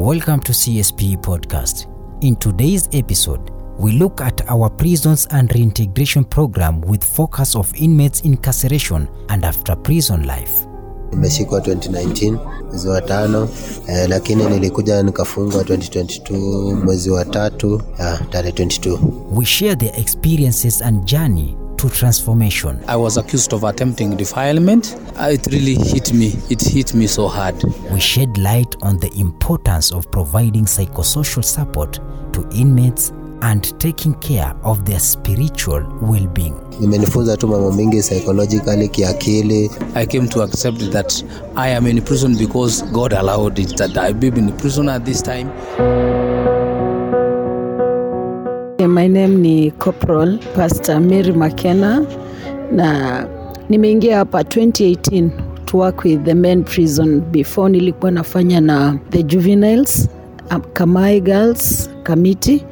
Welcome to CSPE Podcast. In today's episode, we look at our prisons and reintegration program with focus of inmates incarceration and after prison life. Nimeshikwa 2019 mwezi wa 5 lakini nilikuja nikafungwa 2022 mwezi wa 3 tarehe 22. We share their experiences and journey to transformation. I was accused of attempting defilement. It really hit me. It hit me so hard. We shed light on the importance of providing psychosocial support to inmates and taking care of their spiritual well-being. Nimenifunza tu mambo mingi psychologically, kiakili. I came to accept that I am in prison because God allowed it that I be in prison at this time. My name ni Corporal Pastor Mary McKenna, na nimeingia hapa 2018 to work with the men prison. Before nilikuwa nafanya na the juveniles, Kamiti Girls Committee.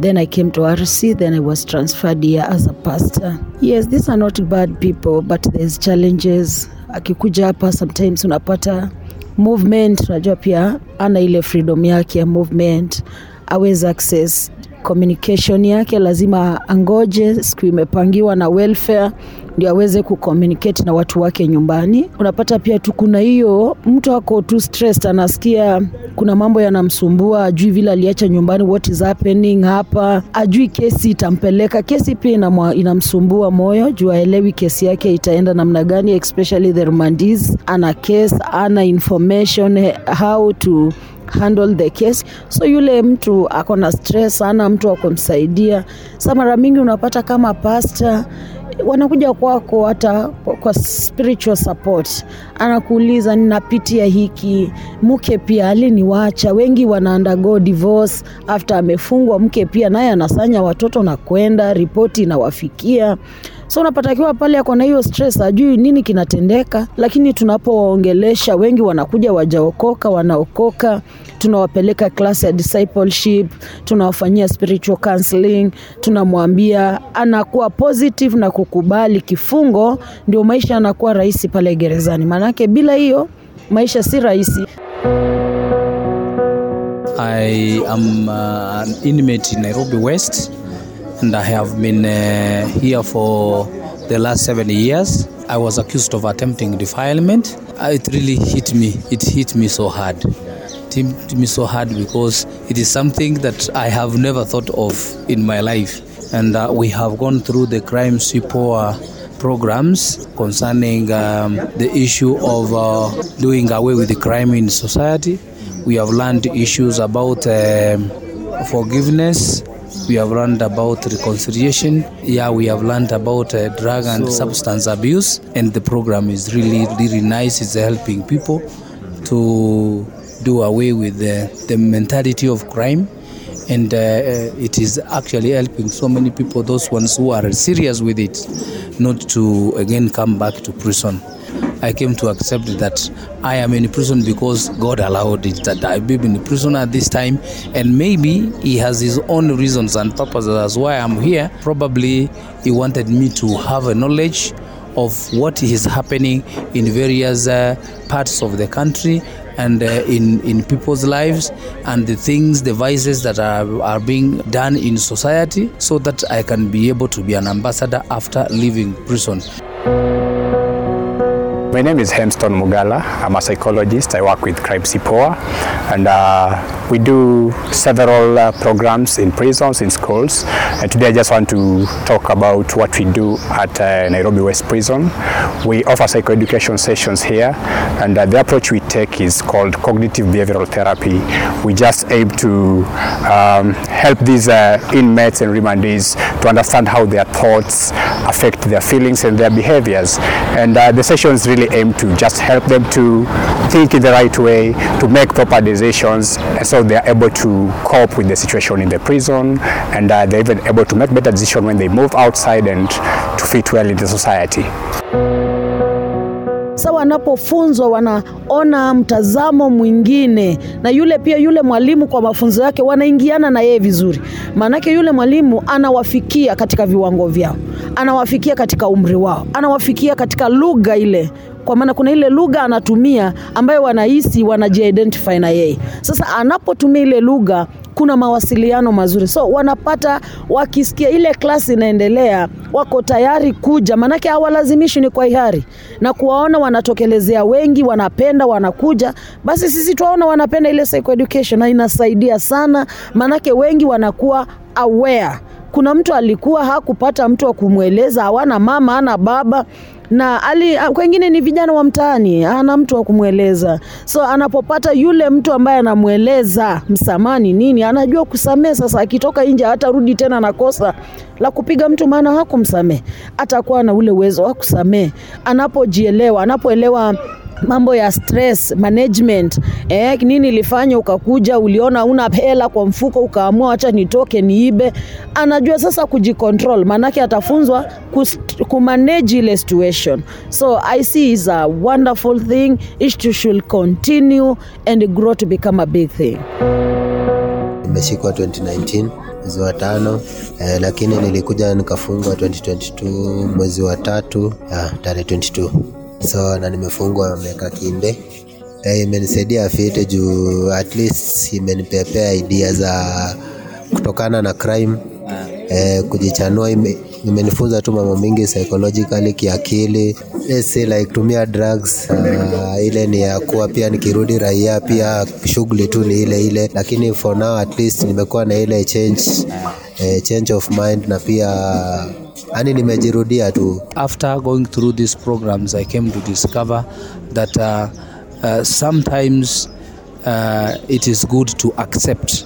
Then I came to RC, then I was transferred here as a pastor. Yes, these are not bad people, but there's challenges. Akikuja hapa sometimes unapata movement, unajua pia ana ile freedom yake ya movement, always access communication yake lazima angoje siku imepangiwa na welfare ndio aweze kucommunicate na watu wake nyumbani. Unapata pia tu kuna hiyo mtu ako too stressed, anasikia kuna mambo yanamsumbua, ajui vile aliacha nyumbani, what is happening hapa, ajui kesi itampeleka, kesi pia inamsumbua moyo juu aelewi kesi yake itaenda namna gani, especially the remandees ana case, ana information how to handle the case. So yule mtu ako na stress sana, mtu akomsaidia. Sasa mara mingi unapata kama pastor wanakuja kwako hata kwa spiritual support, anakuuliza ninapitia hiki, mke pia aliniacha, wengi wana undergo divorce after amefungwa, mke pia naye anasanya watoto na kwenda, ripoti inawafikia. So unapatakiwa pale yako na hiyo stress, ajui nini kinatendeka, lakini tunapoongelesha wengi wanakuja wajaokoka, wanaokoka, tunawapeleka class ya discipleship, tunawafanyia spiritual counseling, tunamwambia anakuwa positive na kukubali kifungo, ndio maisha yanakuwa rahisi pale gerezani. Manake bila hiyo maisha si rahisi. I am an inmate in Nairobi West. And I have been here for the last 7 years. I was accused of attempting defilement. It really hit me. It hit me so hard. It hit me so hard because it is something that I have never thought of in my life. And we have gone through the Cribe Cipoa programs concerning the issue of doing away with the crime in society. We have learned issues about forgiveness. We have learned about reconciliation. Yeah, we have learned about drug and substance abuse. And the program is really, really nice. It's helping people to do away with the mentality of crime. And it is actually helping so many people, those ones who are serious with it, not to, again, come back to prison. I came to accept that I am in prison because God allowed it that I be in prison at this time, and maybe He has His own reasons and purposes as why I'm here. Probably He wanted me to have a knowledge of what is happening in various parts of the country and in people's lives, and the things, the vices that are being done in society, so that I can be able to be an ambassador after leaving prison. My name is Hamstone Mugala. I'm a psychologist. I work with Cribe Cipoa, and we do several programs in prisons, in schools. And today I just want to talk about what we do at Nairobi West Prison. We offer psychoeducation sessions here, and the approach we take is called cognitive behavioral therapy. We just aim to help these inmates and remandees to understand how their thoughts affect their feelings and their behaviors. And the sessions really aim to just help them to think in the right way, to make proper decisions, and so they are able to cope with the situation in the prison, and they're even able to make better decisions when they move outside and to fit well in the society. Sawa, wanapofunzwa wanaona mtazamo mwingine, na yule pia yule mwalimu kwa mafunzo yake wanaingiana na yeye vizuri. Maana yake yule mwalimu anawafikia katika viwango vyao, anawafikia katika umri wao, anawafikia katika lugha ile Kwa maana kuna ile lugha anatumia ambayo wanahisi wanaji-identify na yeye. Sasa anapotumia ile lugha kuna mawasiliano mazuri. So wanapata, wakisikia ile klasi inaendelea, wako tayari kuja, manake hawalazimishi, ni kwa hiari. Na kuwaona wanatokelezea wengi, wanapenda, wanakuja, basi sisi tuwaona wanapenda ile psychoeducation, na inasaidia sana, manake wengi wanakuwa aware. Kuna mtu alikuwa hakupata mtu wa kumweleza, hawana mama, hana baba, na wengine ni vijana wa mtaani, hana mtu wa kumweleza. So anapopata yule mtu ambaye anamweleza msamani nini, anajua kusamehe. Sasa akitoka nje hata rudi tena na kosa la kupiga mtu, maana hakumsamehe, atakuwa na ule uwezo wa kusamehe. Anapojielewa, anapoelewa mambo ya stress management, nini ilifanya ukakuja, uliona una hela kwa mfuko ukaamua acha nitoke niibe, anajua sasa kujicontrol, manake atafunzwa kumanage ile situation. So I see is a wonderful thing. It should continue and grow to become a big thing. Nimeshikwa 2019 mwezi wa 5, lakini nilikuja nikafungwa 2022 mwezi wa 3, tarehe 22. So na nimefungwa miaka 4. Imenisaidia afite juu at least imenipea idea za kutokana na crime, kujichanua. Imenifunza tu mambo mengi psychologically, kiakili, tumia drugs, ile ni ya kuwa pia nikirudi raia pia shughuli tu ni ile, lakini for now at least nimekuwa na ile change of mind, na pia ani nimejirudia tu. After going through these programs, I came to discover that sometimes it is good to accept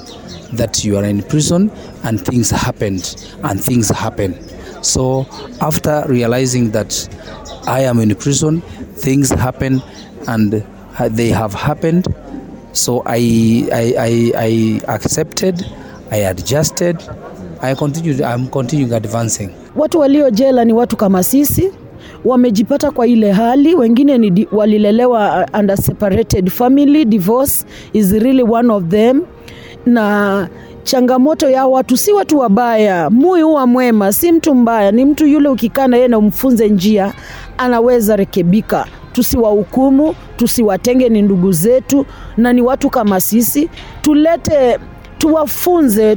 that you are in prison and things happened and things happen. So after realizing that I am in prison, things happen and they have happened. So I accepted, I adjusted, I'm continuing advancing. Watu walio jela ni watu kama sisi, wamejipata kwa ile hali. Wengine ni walilelewa under separated family, divorce is really one of them. Na changamoto ya watu, si watu wabaya, mui huwa mwema, si mtu mbaya, ni mtu yule ukikana yeye na umfunze njia, anaweza rekebika. Tusiwahukumu, tusiwatenge, ni ndugu zetu na ni watu kama sisi.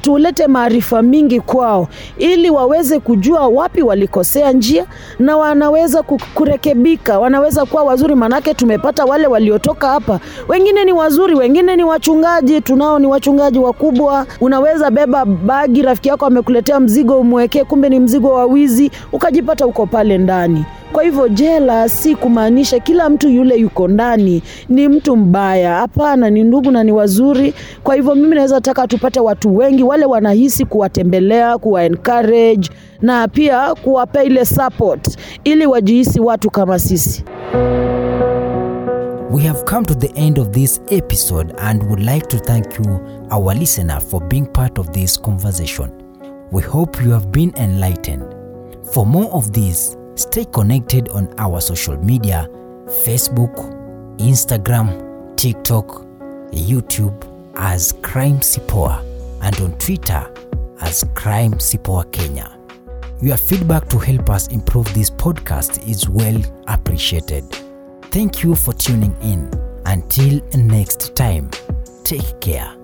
Tuulete maarifa mingi kwao ili waweze kujua wapi walikosea njia na wanaweza kurekebika, wanaweza kuwa wazuri. Manake tumepata wale waliotoka hapa, wengine ni wazuri, wengine ni wachungaji, tunao ni wachungaji wakubwa. Unaweza beba bagi, rafiki yako amekuletea mzigo umwekee, kumbe ni mzigo wa wizi, ukajipata uko pale ndani. Kwa hivyo jela si kumaanisha kila mtu yule yuko ndani ni mtu mbaya. Hapana, ni ndugu na ni wazuri. Kwa hivyo mimi naweza taka tupate watu wengi wale wanahisi kuwatembelea, kuwa-encourage, na pia kuwapa ile support ili wajihisi watu kama sisi. We have come to the end of this episode and would like to thank you, our listener, for being part of this conversation. We hope you have been enlightened. For more of this, stay connected on our social media, Facebook, Instagram, TikTok, YouTube as Cribe Cipoa, and on Twitter as Cribe Cipoa Kenya. Your feedback to help us improve this podcast is well appreciated. Thank you for tuning in. Until next time, take care.